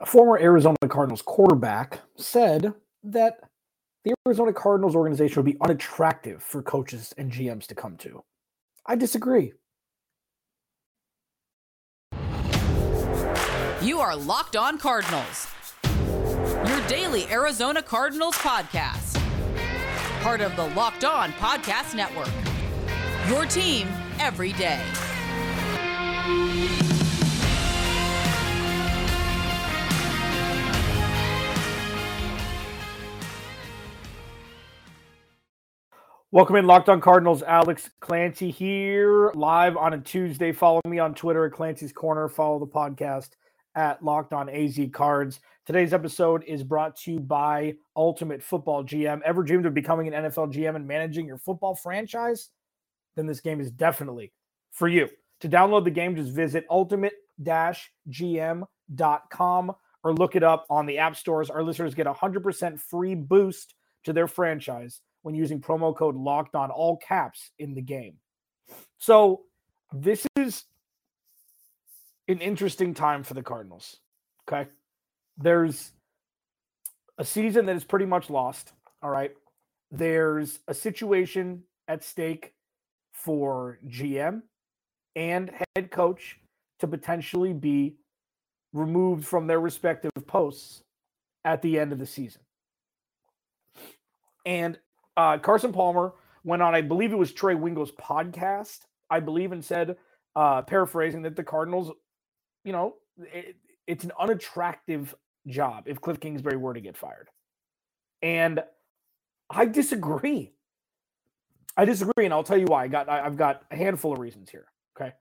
A former Arizona Cardinals quarterback said that the Arizona Cardinals organization would be unattractive for coaches and GMs to come to. I disagree. You are Locked On Cardinals, your daily Arizona Cardinals podcast. Part of the Locked On Podcast Network, your team every day. Welcome in, Locked On Cardinals. Alex Clancy here, live on a Tuesday. Follow me on Twitter at Clancy's Corner. Follow the podcast at Locked On AZ Cards. Today's episode is brought to you by Ultimate Football GM. Ever dreamed of becoming an NFL GM and managing your football franchise? Then this game is definitely for you. To download the game, just visit ultimate-gm.com or look it up on the app stores. Our listeners get 100% free boost to their franchise when using promo code Locked On, all caps, in the game. So this is an interesting time for the Cardinals, okay? There's a season that is pretty much lost, all right? There's a situation at stake for GM and head coach to potentially be removed from their respective posts at the end of the season. And Carson Palmer went on, I believe it was Trey Wingo's podcast, and said, paraphrasing, that the Cardinals, you know, it's an unattractive job if Cliff Kingsbury were to get fired. And I disagree. And I'll tell you why. I've got a handful of reasons here, okay?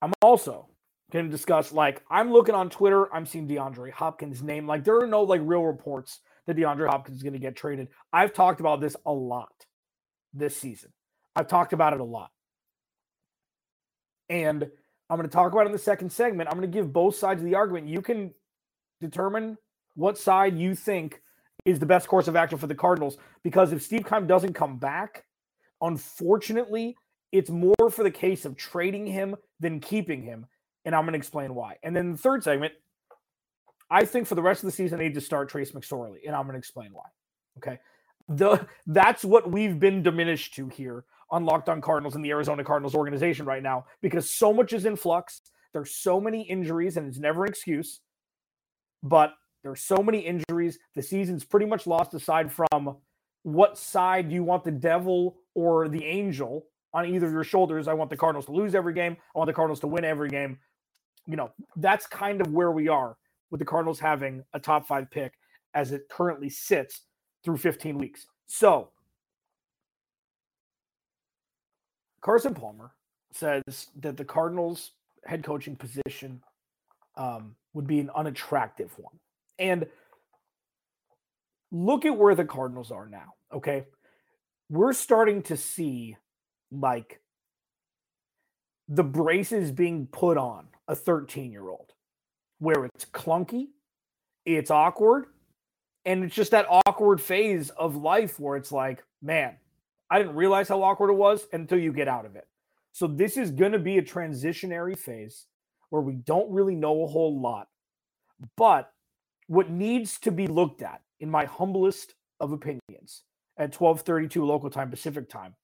I'm also going to discuss, like, I'm looking on Twitter, I'm seeing DeAndre Hopkins' name. Like, there are no, like, real reports that DeAndre Hopkins is going to get traded. I've talked about this a lot this season. And I'm going to talk about it in the second segment. I'm going to give both sides of the argument. You can determine what side you think is the best course of action for the Cardinals, because if Steve Keim doesn't come back, unfortunately, it's more for the case of trading him than keeping him, and I'm going to explain why. And then the third segment, I think for the rest of the season, they need to start Trace McSorley, and I'm going to explain why. Okay, that's what we've been diminished to here on Locked On Cardinals and the Arizona Cardinals organization right now, because so much is in flux. There's so many injuries, and it's never an excuse, but there's so many injuries. The season's pretty much lost, aside from what side do you want the devil or the angel on either of your shoulders. I want the Cardinals to lose every game. I want the Cardinals to win every game. You know, that's kind of where we are, with the Cardinals having a top five pick as it currently sits through 15 weeks. So Carson Palmer says that the Cardinals head coaching position would be an unattractive one. And look at where the Cardinals are now, okay? We're starting to see, like, the braces being put on a 13-year-old. Where it's clunky, it's awkward, and it's just that awkward phase of life where it's like, man, I didn't realize how awkward it was until you get out of it. So this is going to be a transitionary phase where we don't really know a whole lot. But what needs to be looked at, in my humblest of opinions, at 12:32 local time, Pacific time,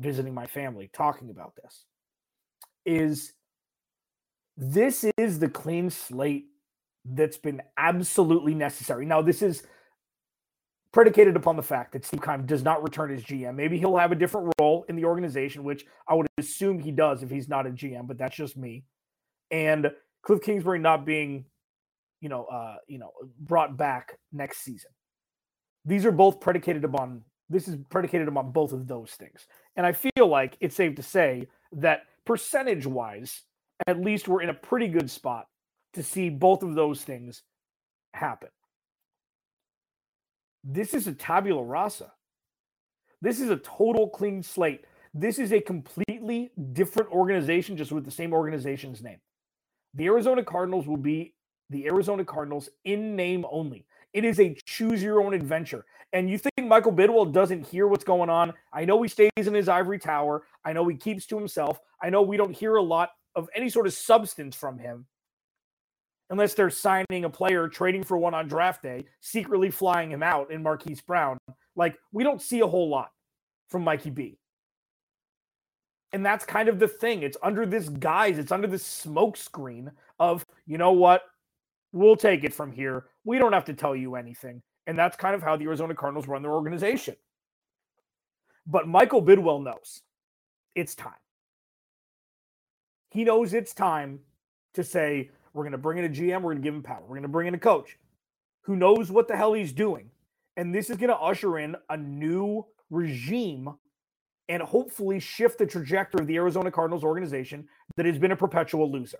visiting my family, talking about this, is this is the clean slate that's been absolutely necessary. Now, this is predicated upon the fact that Steve Keim does not return as GM. Maybe he'll have a different role in the organization, which I would assume he does if he's not a GM, but that's just me. And Cliff Kingsbury not being, brought back next season. This is predicated upon both of those things. And I feel like it's safe to say that percentage-wise, at least we're in a pretty good spot to see both of those things happen. This is a tabula rasa. This is a total clean slate. This is a completely different organization, just with the same organization's name. The Arizona Cardinals will be the Arizona Cardinals in name only. It is a choose-your-own-adventure. And you think Michael Bidwell doesn't hear what's going on? I know he stays in his ivory tower. I know he keeps to himself. I know we don't hear a lot of any sort of substance from him. unless they're signing a player, trading for one on draft day, secretly flying him out in Marquise Brown. Like, we don't see a whole lot from Mikey B. And that's kind of the thing. It's under this guise. It's under this smoke screen of, you know what? We'll take it from here. We don't have to tell you anything. And that's kind of how the Arizona Cardinals run their organization. But Michael Bidwell knows it's time. He knows it's time to say, we're going to bring in a GM. We're going to give him power. We're going to bring in a coach who knows what the hell he's doing. And this is going to usher in a new regime and hopefully shift the trajectory of the Arizona Cardinals organization that has been a perpetual loser.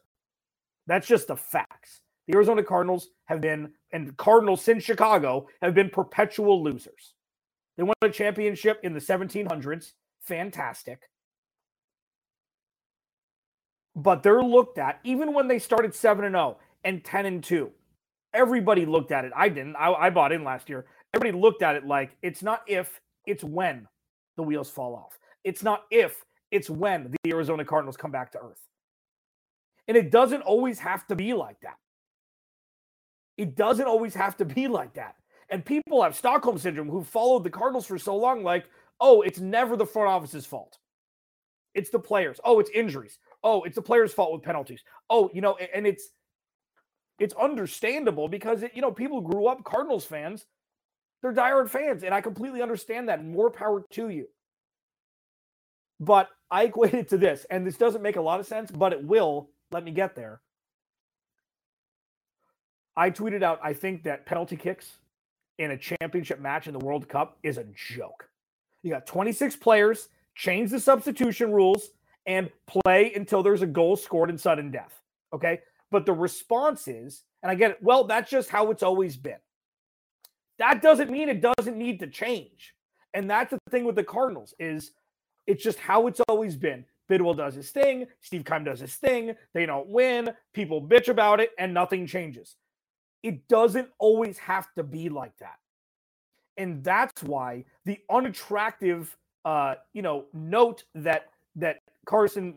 That's just the facts. The Arizona Cardinals have been, and Cardinals since Chicago, have been perpetual losers. They won a championship in the 1700s. Fantastic. But they're looked at, even when they started 7-0 and 10-2, everybody looked at it. I didn't. I bought in last year. Everybody looked at it like, it's not if, it's when the wheels fall off. It's not if, it's when the Arizona Cardinals come back to earth. And it doesn't always have to be like that. It doesn't always have to be like that. And people have Stockholm Syndrome who followed the Cardinals for so long, like, oh, it's never the front office's fault. It's the players. Oh, it's injuries. Oh, it's the players' fault with penalties. Oh, you know, and it's understandable because, it, you know, people grew up Cardinals fans. They're diehard fans, and I completely understand that. More power to you. But I equate it to this, and this doesn't make a lot of sense, but it will. Let me get there. I tweeted out, I think that penalty kicks in a championship match in the World Cup is a joke. You got 26 players, change the substitution rules, and play until there's a goal scored in sudden death, okay? But the response is, and I get it, well, that's just how it's always been. That doesn't mean it doesn't need to change. And that's the thing with the Cardinals is it's just how it's always been. Bidwell does his thing. Steve Keim does his thing. They don't win. People bitch about it, and nothing changes. It doesn't always have to be like that. And that's why the unattractive, note that Carson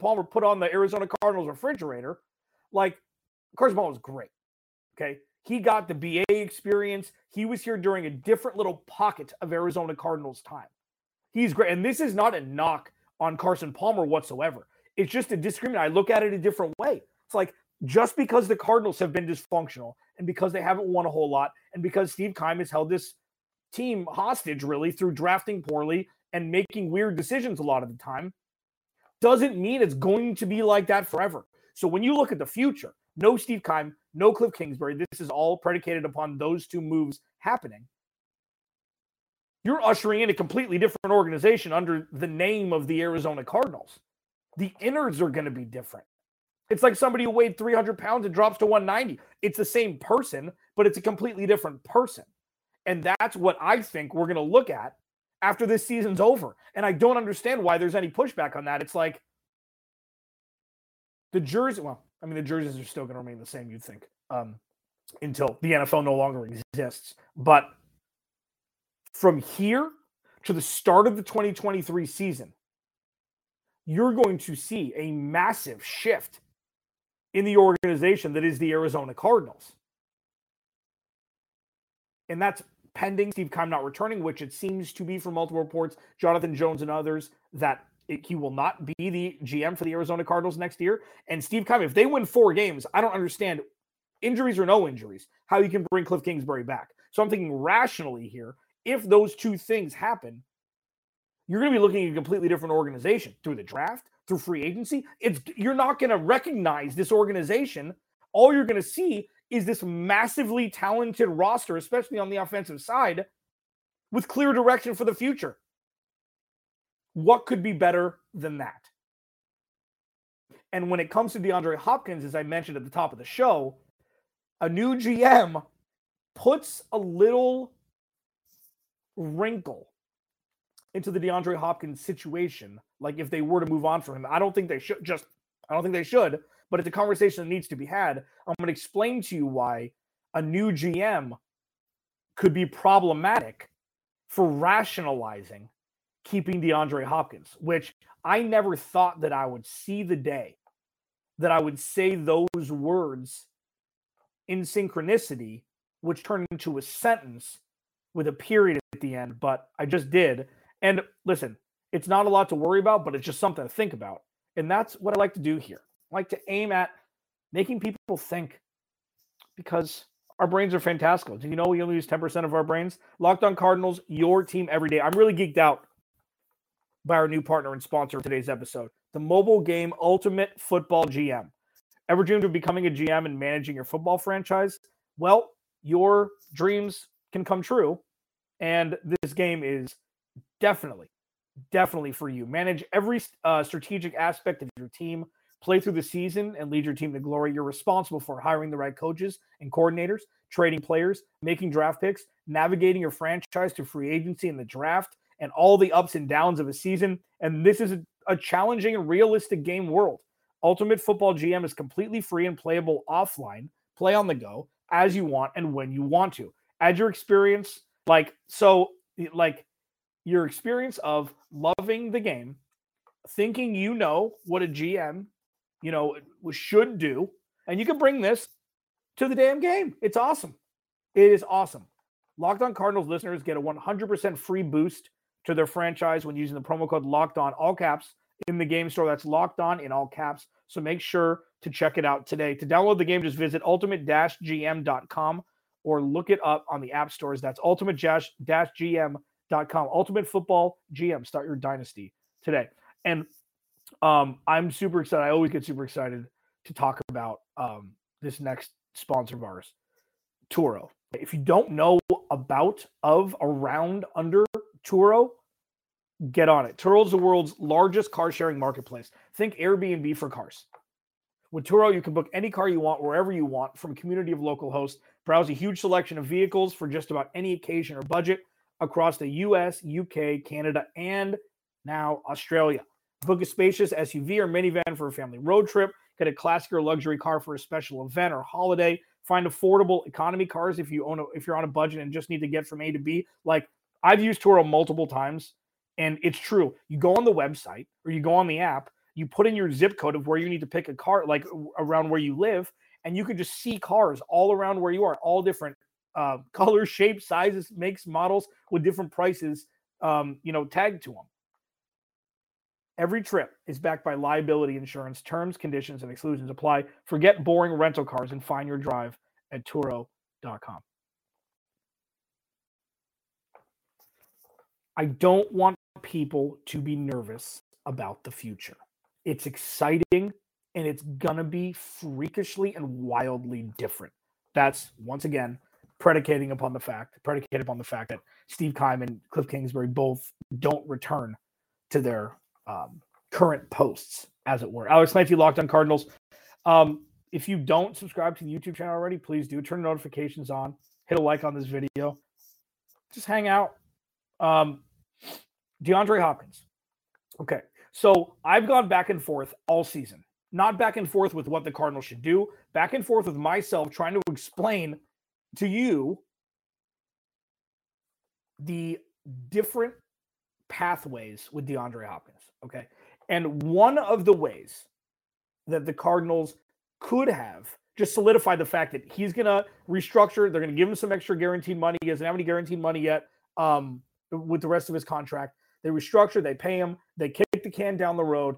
Palmer put on the Arizona Cardinals refrigerator, like, Carson Palmer was great, okay? He got the BA experience. He was here during a different little pocket of Arizona Cardinals time. He's great. And this is not a knock on Carson Palmer whatsoever. It's just a discriminant. I look at it a different way. It's like, just because the Cardinals have been dysfunctional and because they haven't won a whole lot and because Steve Keim has held this team hostage really through drafting poorly and making weird decisions a lot of the time, doesn't mean it's going to be like that forever. So when you look at the future, no Steve Keim, no Cliff Kingsbury, this is all predicated upon those two moves happening. You're ushering in a completely different organization under the name of the Arizona Cardinals. The innards are going to be different. It's like somebody who weighed 300 pounds and drops to 190. It's the same person, but it's a completely different person. And that's what I think we're going to look at after this season's over. And I don't understand why there's any pushback on that. It's like the jersey. Well, I mean, the jerseys are still going to remain the same, you'd think, until the NFL no longer exists. But from here to the start of the 2023 season, you're going to see a massive shift in the organization that is the Arizona Cardinals. And that's pending Steve Keim not returning, which it seems to be from multiple reports, Jonathan Jones and others, that he will not be the GM for the Arizona Cardinals next year. And Steve Keim, if they win 4 games, I don't understand, injuries or no injuries, how you can bring Cliff Kingsbury back. So I'm thinking rationally here, if those two things happen, you're going to be looking at a completely different organization through the draft, through free agency. You're not going to recognize this organization. All you're going to see is this massively talented roster, especially on the offensive side, with clear direction for the future. What could be better than that? And when it comes to DeAndre Hopkins, as I mentioned at the top of the show, a new GM puts a little wrinkle into the DeAndre Hopkins situation. Like, if they were to move on from him, I don't think they should, but it's a conversation that needs to be had. I'm going to explain to you why a new GM could be problematic for rationalizing keeping DeAndre Hopkins, which I never thought that I would see the day that I would say those words in synchronicity, which turned into a sentence with a period at the end, but I just did. And listen, it's not a lot to worry about, but it's just something to think about. And that's what I like to do here. I like to aim at making people think, because our brains are fantastical. Do you know we only use 10% of our brains? Locked On Cardinals, your team every day. I'm really geeked out by our new partner and sponsor of today's episode, the mobile game Ultimate Football GM. Ever dreamed of becoming a GM and managing your football franchise? Well, your dreams can come true, and this game is definitely for you. Manage every strategic aspect of your team, play through the season, and lead your team to glory. You're responsible for hiring the right coaches and coordinators, trading players, making draft picks, navigating your franchise through free agency and the draft, and all the ups and downs of a season. And this is a challenging and realistic game world. Ultimate Football GM is completely free and playable offline. Play on the go as you want and when you want to. Add your experience, your experience of loving the game, thinking you know what a GM, should do, and you can bring this to the damn game. It's awesome. It is awesome. Locked On Cardinals listeners get a 100% free boost to their franchise when using the promo code Locked On, all caps, in the game store. That's Locked On in all caps. So make sure to check it out today. To download the game, just visit ultimate-gm.com or look it up on the app stores. That's ultimate-gm.com. Ultimate Football GM. Start your dynasty today. And I'm super excited. I always get super excited to talk about this next sponsor of ours, Turo. If you don't know about, of, around, under Turo, get on it. Turo is the world's largest car-sharing marketplace. Think Airbnb for cars. With Turo, you can book any car you want, wherever you want, from a community of local hosts. Browse a huge selection of vehicles for just about any occasion or budget across the U.S., U.K., Canada, and now Australia. Book a spacious SUV or minivan for a family road trip. Get a classic or luxury car for a special event or holiday. Find affordable economy cars if you're on a budget and just need to get from A to B. Like, I've used Turo multiple times, and it's true. You go on the website or you go on the app, you put in your zip code of where you need to pick a car, like around where you live, and you can just see cars all around where you are, all different colors, shapes, sizes, makes, models, with different prices, tagged to them. Every trip is backed by liability insurance. Terms, conditions, and exclusions apply. Forget boring rental cars and find your drive at Turo.com. I don't want people to be nervous about the future. It's exciting, and it's going to be freakishly and wildly different. That's, once again, predicated upon the fact that Steve Keim and Cliff Kingsbury both don't return to their current posts, as it were. Alex Lanty, Locked On Cardinals. If you don't subscribe to the YouTube channel already, please do. Turn notifications on. Hit a like on this video. Just hang out. DeAndre Hopkins. Okay, so I've gone back and forth all season. Not back and forth with what the Cardinals should do. Back and forth with myself trying to explain to you the different pathways with DeAndre Hopkins, okay? And one of the ways that the Cardinals could have just solidified the fact that he's going to restructure, they're going to give him some extra guaranteed money. He doesn't have any guaranteed money yet with the rest of his contract. They restructure, they pay him, they kick the can down the road,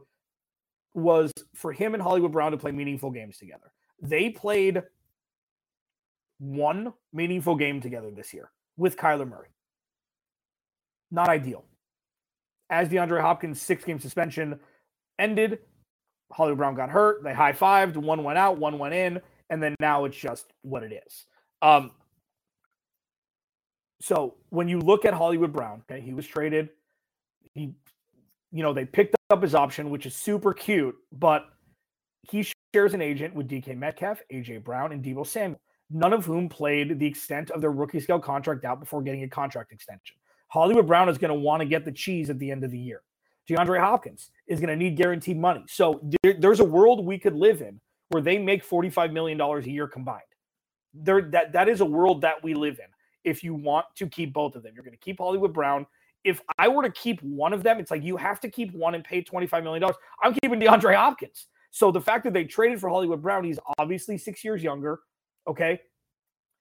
was for him and Hollywood Brown to play meaningful games together. They played one meaningful game together this year with Kyler Murray. Not ideal. As DeAndre Hopkins' 6-game suspension ended, Hollywood Brown got hurt. They high-fived. One went out, one went in, and then now it's just what it is. So when you look at Hollywood Brown, okay, he was traded. He, they picked up his option, which is super cute, but he shares an agent with DK Metcalf, AJ Brown, and Deebo Samuel, none of whom played the extent of their rookie-scale contract out before getting a contract extension. Hollywood Brown is going to want to get the cheese at the end of the year. DeAndre Hopkins is going to need guaranteed money. So there's a world we could live in where they make $45 million a year combined. That is a world that we live in if you want to keep both of them. You're going to keep Hollywood Brown. If I were to keep one of them, it's like you have to keep one and pay $25 million. I'm keeping DeAndre Hopkins. So the fact that they traded for Hollywood Brown, he's obviously 6 years younger. okay?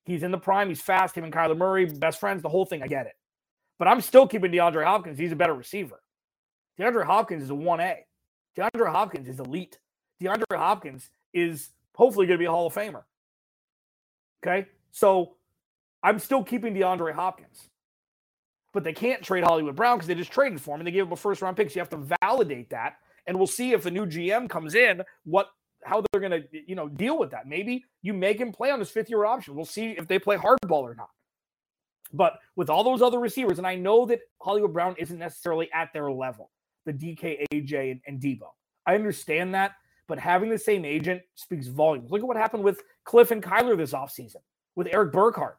He's in the prime. He's fast. Him and Kyler Murray, best friends, the whole thing. I get it. But I'm still keeping DeAndre Hopkins. He's a better receiver. DeAndre Hopkins is a 1A. DeAndre Hopkins is elite. DeAndre Hopkins is hopefully going to be a Hall of Famer. Okay? So I'm still keeping DeAndre Hopkins. But they can't trade Hollywood Brown because they just traded for him and they gave him a first-round pick. So you have to validate that, and we'll see if a new GM comes in how they're going to deal with that. Maybe you make him play on his fifth-year option. We'll see if they play hardball or not. But with all those other receivers, and I know that Hollywood Brown isn't necessarily at their level, the DK, AJ, and Deebo. I understand that, but having the same agent speaks volumes. Look at what happened with Cliff and Kyler this offseason with Eric Burkhart.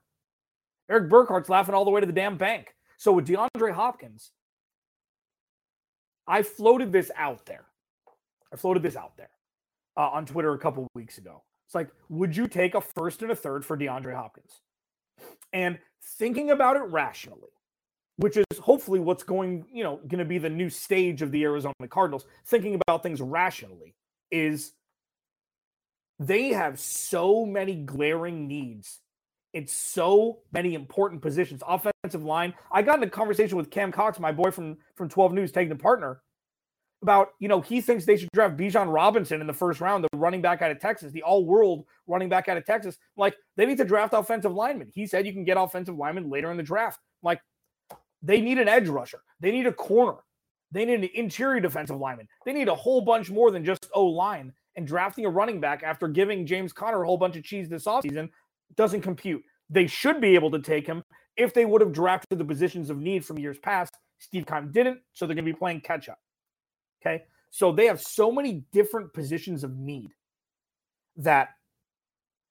Eric Burkhart's laughing all the way to the damn bank. So with DeAndre Hopkins, I floated this out there. On Twitter a couple weeks ago. It's like, would you take a first and a third for DeAndre Hopkins? And thinking about it rationally, which is hopefully what's going to be the new stage of the Arizona Cardinals, thinking about things rationally, is they have so many glaring needs. It's so many important positions. Offensive line. I got in a conversation with Cam Cox, my boy from 12 News, taking the partner, about, he thinks they should draft Bijan Robinson in the first round, the running back out of Texas, the all-world running back out of Texas. Like, they need to draft offensive linemen. He said you can get offensive linemen later in the draft. Like, they need an edge rusher. They need a corner. They need an interior defensive lineman. They need a whole bunch more than just O-line. And drafting a running back after giving James Conner a whole bunch of cheese this offseason doesn't compute. They should be able to take him if they would have drafted the positions of need from years past. Steve Keim didn't, so they're going to be playing catch-up. Okay, so they have so many different positions of need that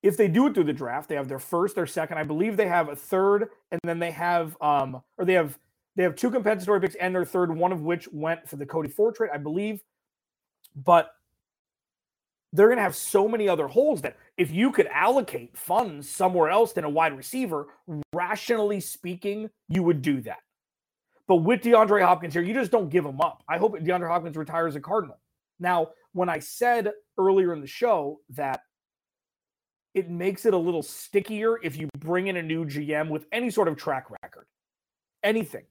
if they do it through the draft, they have their first, their second. I believe they have a third, and then they have they have two compensatory picks and their third, one of which went for the Cody Ford trade, I believe. But they're going to have so many other holes that if you could allocate funds somewhere else than a wide receiver, rationally speaking, you would do that. But with DeAndre Hopkins here, you just don't give him up. I hope DeAndre Hopkins retires a Cardinal. Now, when I said earlier in the show that it makes it a little stickier if you bring in a new GM with any sort of track record, anything.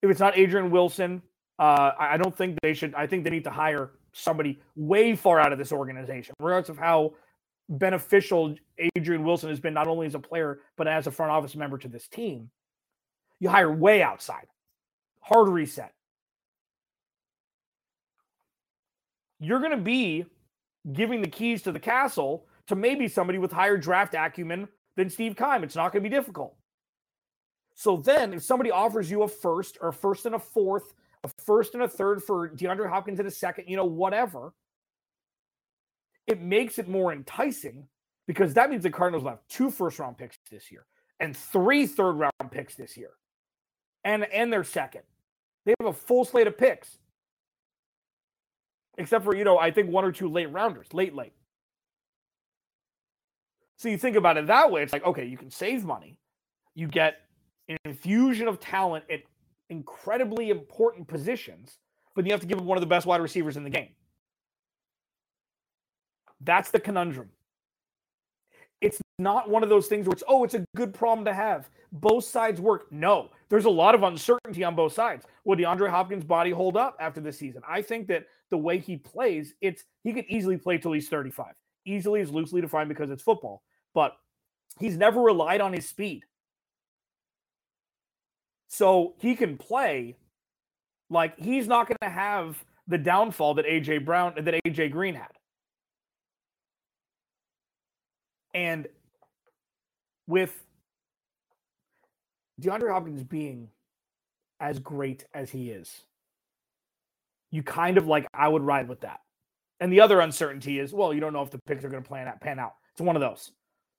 If it's not Adrian Wilson, I don't think they should. I think they need to hire somebody way far out of this organization, regardless of how beneficial Adrian Wilson has been, not only as a player, but as a front office member to this team. You hire way outside. Hard reset. You're going to be giving the keys to the castle to maybe somebody with higher draft acumen than Steve Keim. It's not going to be difficult. So then if somebody offers you a first or first and a fourth, a first and a third for DeAndre Hopkins in a second, whatever, it makes it more enticing because that means the Cardinals will have 2 first-round picks this year and 3 third-round picks this year. And their second. They have a full slate of picks. Except for, I think 1 or 2 late rounders, late. So you think about it that way, it's like, okay, you can save money. You get an infusion of talent at incredibly important positions, but you have to give them one of the best wide receivers in the game. That's the conundrum. It's not one of those things where it's a good problem to have. Both sides work. No, there's a lot of uncertainty on both sides. Will DeAndre Hopkins' body hold up after this season? I think that the way he plays, he could easily play till he's 35. Easily is loosely defined because it's football, but he's never relied on his speed. So he can play like he's not going to have the downfall that AJ Green had. And with DeAndre Hopkins being as great as he is, you kind of like, I would ride with that. And the other uncertainty is, well, you don't know if the picks are going to pan out. It's one of those.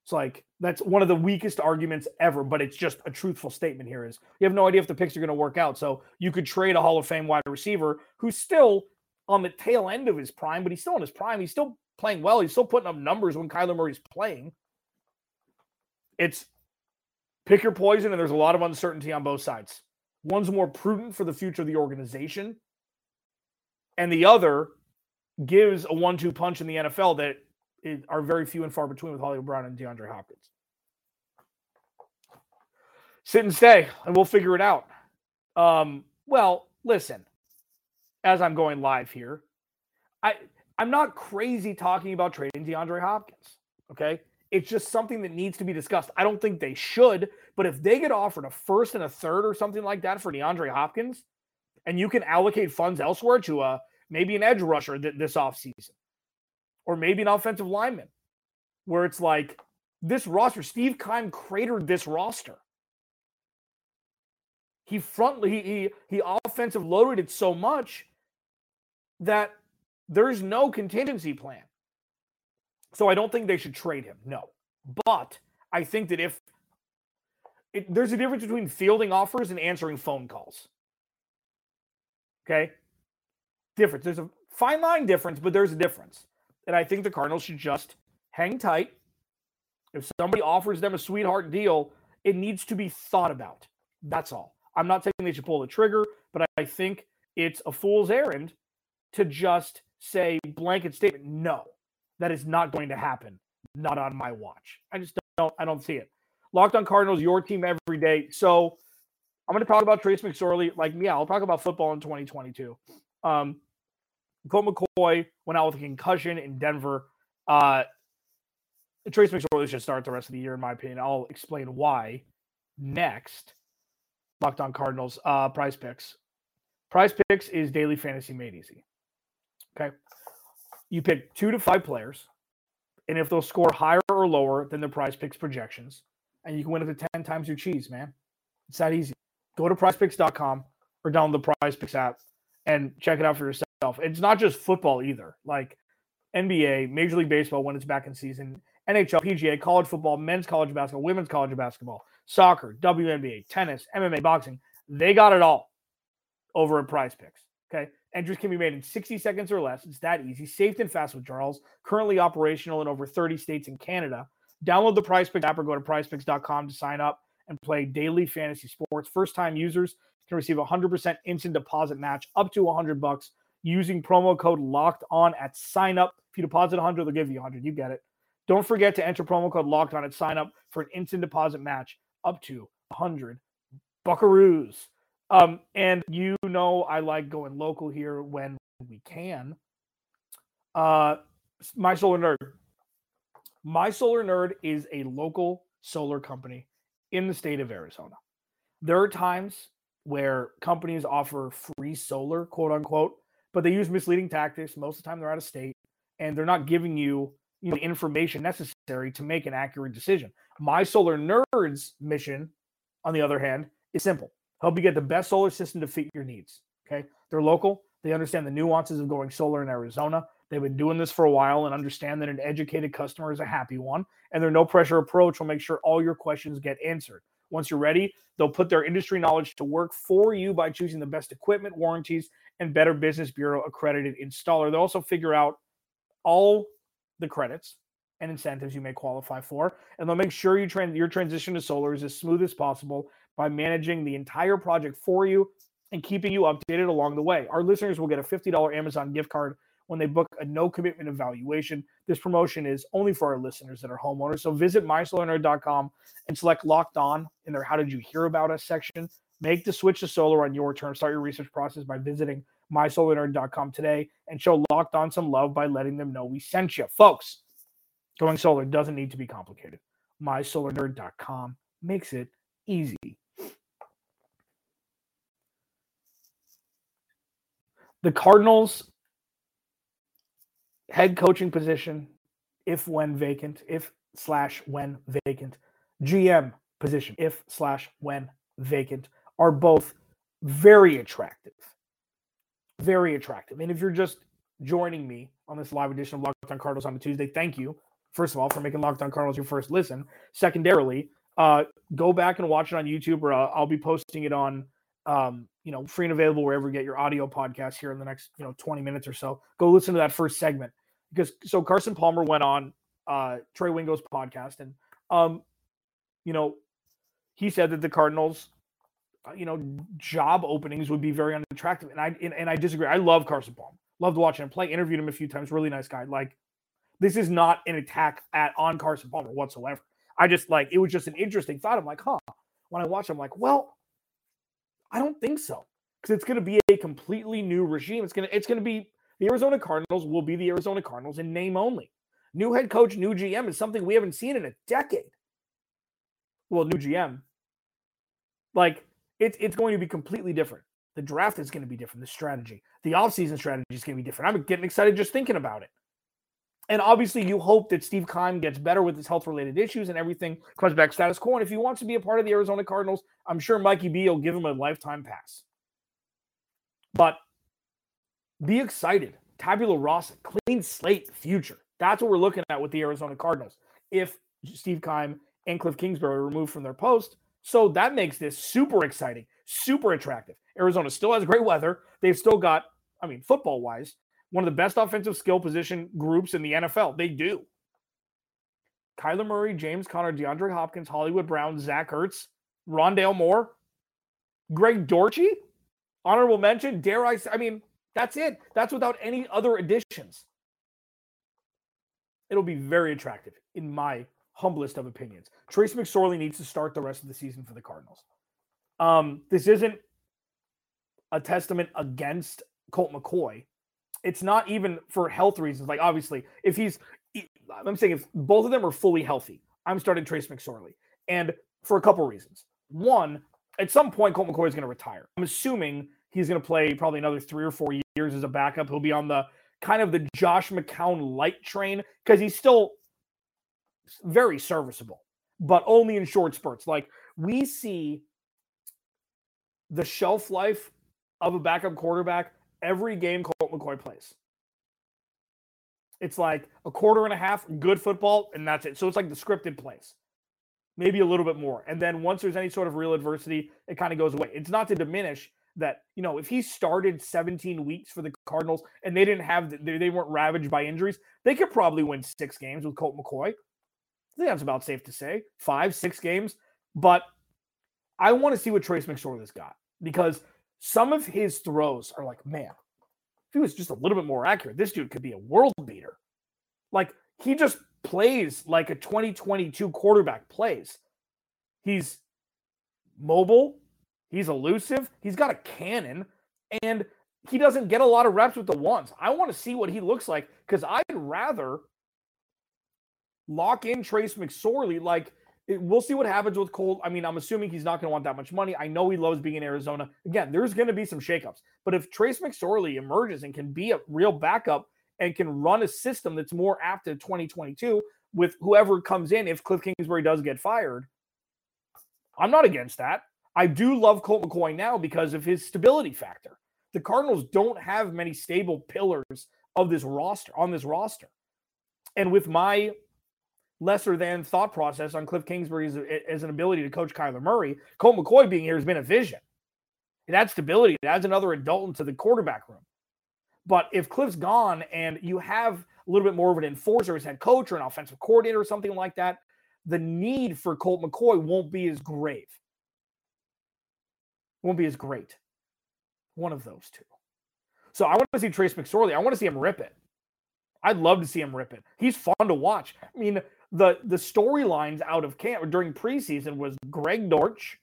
It's like, that's one of the weakest arguments ever, but it's just a truthful statement here is you have no idea if the picks are going to work out. So you could trade a Hall of Fame wide receiver who's still on the tail end of his prime, but he's still in his prime. He's still playing well. He's still putting up numbers when Kyler Murray's playing. It's pick your poison, and there's a lot of uncertainty on both sides. One's more prudent for the future of the organization, and the other gives a 1-2 punch in the NFL that are very few and far between with Hollywood Brown and DeAndre Hopkins. Sit and stay, and we'll figure it out. Well, listen, as I'm going live here, I'm not crazy talking about trading DeAndre Hopkins, okay? It's just something that needs to be discussed. I don't think they should, but if they get offered a first and a third or something like that for DeAndre Hopkins, and you can allocate funds elsewhere to maybe an edge rusher this offseason, or maybe an offensive lineman, where it's like this roster, Steve Keim cratered this roster. He offensive loaded it so much that there's no contingency plan. So I don't think they should trade him, no. But I think that there's a difference between fielding offers and answering phone calls. Okay? Difference. There's a fine line difference, but there's a difference. And I think the Cardinals should just hang tight. If somebody offers them a sweetheart deal, it needs to be thought about. That's all. I'm not saying they should pull the trigger, but I think it's a fool's errand to just say blanket statement, no, that is not going to happen. Not on my watch. I just don't see it. Locked On Cardinals, your team every day. So I'm going to talk about Trace McSorley. I'll talk about football in 2022. Colt McCoy went out with a concussion in Denver. Trace McSorley should start the rest of the year, in my opinion. I'll explain why next. Locked On Cardinals, Prize Picks. Prize Picks is daily fantasy made easy. Okay. You pick 2 to 5 players, and if they'll score higher or lower than the Prize Picks projections, and you can win up to 10 times your cheese, man. It's that easy. Go to prizepicks.com or download the Prize Picks app and check it out for yourself. It's not just football either. Like NBA, Major League Baseball when it's back in season, NHL, PGA, college football, men's college basketball, women's college basketball, soccer, WNBA, tennis, MMA, boxing. They got it all over at Prize Picks. Okay. Entries can be made in 60 seconds or less. It's that easy. Safe and fast withdrawals. Currently operational in over 30 states and Canada. Download the Prize Picks app or go to prizepicks.com to sign up and play daily fantasy sports. First-time users can receive a 100% instant deposit match up to $100 using promo code Locked On at sign up. If you deposit 100, they'll give you 100. You get it. Don't forget to enter promo code Locked On at sign up for an instant deposit match up to 100 buckaroos. And you know, I like going local here when we can. My Solar Nerd. My Solar Nerd is a local solar company in the state of Arizona. There are times where companies offer free solar, quote unquote, but they use misleading tactics. Most of the time they're out of state and they're not giving you the information necessary to make an accurate decision. My Solar Nerd's mission, on the other hand, is simple. Help you get the best solar system to fit your needs. Okay. They're local. They understand the nuances of going solar in Arizona. They've been doing this for a while and understand that an educated customer is a happy one, and their no pressure approach will make sure all your questions get answered. Once you're ready, they'll put their industry knowledge to work for you by choosing the best equipment, warranties, and Better Business Bureau accredited installer. They'll also figure out all the credits and incentives you may qualify for, and they'll make sure you your transition to solar is as smooth as possible by managing the entire project for you and keeping you updated along the way. Our listeners will get a $50 Amazon gift card when they book a no-commitment evaluation. This promotion is only for our listeners that are homeowners. So visit mysolarnerd.com and select Locked On in their How Did You Hear About Us section. Make the switch to solar on your terms. Start your research process by visiting mysolarnerd.com today and show Locked On some love by letting them know we sent you. Folks, going solar doesn't need to be complicated. Mysolarnerd.com makes it easy. The Cardinals head coaching position, if/when vacant, GM position, if/when vacant, are both very attractive. Very attractive. And if you're just joining me on this live edition of Locked On Cardinals on a Tuesday, thank you, first of all, for making Locked On Cardinals your first listen. Secondarily, go back and watch it on YouTube, or I'll be posting it on free and available wherever you get your audio podcast here in the next, 20 minutes or so. Go listen to that first segment because Carson Palmer went on Trey Wingo's podcast and, he said that the Cardinals, job openings would be very unattractive. And I disagree. I love Carson Palmer. Loved watching him play, interviewed him a few times. Really nice guy. This is not an attack on Carson Palmer whatsoever. I just like, it was just an interesting thought. I'm like, huh. When I watch, I'm like, well, I don't think so. Because it's going to be a completely new regime. It's going to be the Arizona Cardinals will be the Arizona Cardinals in name only. New head coach, new GM is something we haven't seen in a decade. Well, new GM. Like, it's going to be completely different. The draft is going to be different. The strategy, the offseason strategy is going to be different. I'm getting excited just thinking about it. And obviously you hope that Steve Keim gets better with his health-related issues and everything comes back status quo. And if he wants to be a part of the Arizona Cardinals, I'm sure Mikey B will give him a lifetime pass. But be excited. Tabula rasa, clean slate, future. That's what we're looking at with the Arizona Cardinals. If Steve Keim and Cliff Kingsbury are removed from their post, so that makes this super exciting, super attractive. Arizona still has great weather. They've still got, I mean, football-wise, one of the best offensive skill position groups in the NFL. They do. Kyler Murray, James Conner, DeAndre Hopkins, Hollywood Brown, Zach Ertz, Rondale Moore, Greg Dortch, honorable mention, dare I say, I mean, that's it. That's without any other additions. It'll be very attractive, in my humblest of opinions. Trace McSorley needs to start the rest of the season for the Cardinals. This isn't a testament against Colt McCoy. It's not even for health reasons. Like, obviously, I'm saying if both of them are fully healthy, I'm starting Trace McSorley. And for a couple reasons. One, at some point, Colt McCoy is going to retire. I'm assuming he's going to play probably another 3 or 4 years as a backup. He'll be on the kind of the Josh McCown light train because he's still very serviceable, but only in short spurts. Like, we see the shelf life of a backup quarterback every game Colt McCoy plays. It's like a quarter and a half, good football, and that's it. So it's like the scripted plays, maybe a little bit more. And then once there's any sort of real adversity, it kind of goes away. It's not to diminish that, you know, if he started 17 weeks for the Cardinals and they didn't have, they weren't ravaged by injuries, they could probably win 6 games with Colt McCoy. I think that's about safe to say, 5, 6 games. But I want to see what Trace McSorley's got, because some of his throws are like, man, if he was just a little bit more accurate, this dude could be a world beater. Like, he just plays like a 2022 quarterback plays. He's mobile. He's elusive. He's got a cannon. And he doesn't get a lot of reps with the ones. I want to see what he looks like, because I'd rather lock in Trace McSorley. Like, we'll see what happens with Colt. I mean, I'm assuming he's not going to want that much money. I know he loves being in Arizona. Again, there's going to be some shakeups. But if Trace McSorley emerges and can be a real backup and can run a system that's more apt to 2022 with whoever comes in, if Cliff Kingsbury does get fired, I'm not against that. I do love Colt McCoy now because of his stability factor. The Cardinals don't have many stable pillars of this roster, on this roster. And with my lesser than thought process on Cliff Kingsbury as an ability to coach Kyler Murray, Colt McCoy being here has been a vision. It adds stability. It adds another adult into the quarterback room. But if Cliff's gone and you have a little bit more of an enforcer as head coach or an offensive coordinator or something like that, the need for Colt McCoy won't be as grave. Won't be as great. One of those two. So I want to see Trace McSorley. I want to see him rip it. I'd love to see him rip it. He's fun to watch. I mean, the storylines out of camp during preseason was Greg Dortch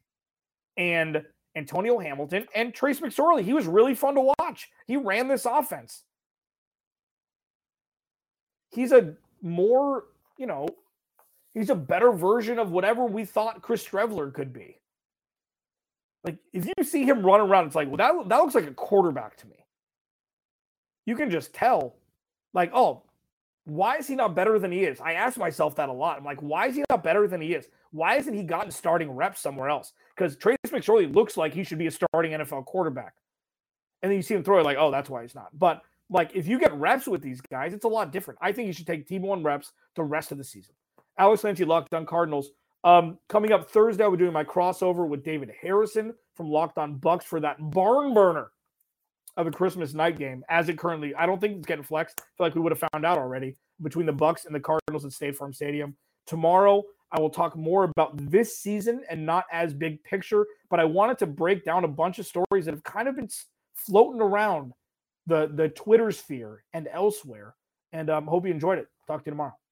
and Antonio Hamilton and Trace McSorley. He was really fun to watch. He ran this offense. He's a more, you know, he's a better version of whatever we thought Chris Streveler could be. Like, if you see him run around, it's like, well, that looks like a quarterback to me. You can just tell. Like, oh, why is he not better than he is? I ask myself that a lot. I'm like, why is he not better than he is? Why hasn't he gotten starting reps somewhere else? Because Trace McSorley looks like he should be a starting NFL quarterback. And then you see him throw it like, oh, that's why he's not. But, like, if you get reps with these guys, it's a lot different. I think you should take Team 1 reps the rest of the season. Alex Lanty, Locked On Cardinals. Coming up Thursday, we're doing my crossover with David Harrison from Locked On Bucks for that barn burner of a Christmas night game. As it currently, I don't think it's getting flexed. I feel like we would have found out already between the Bucks and the Cardinals at State Farm Stadium. Tomorrow, I will talk more about this season and not as big picture, but I wanted to break down a bunch of stories that have kind of been floating around the Twitter sphere and elsewhere, and hope you enjoyed it. Talk to you tomorrow.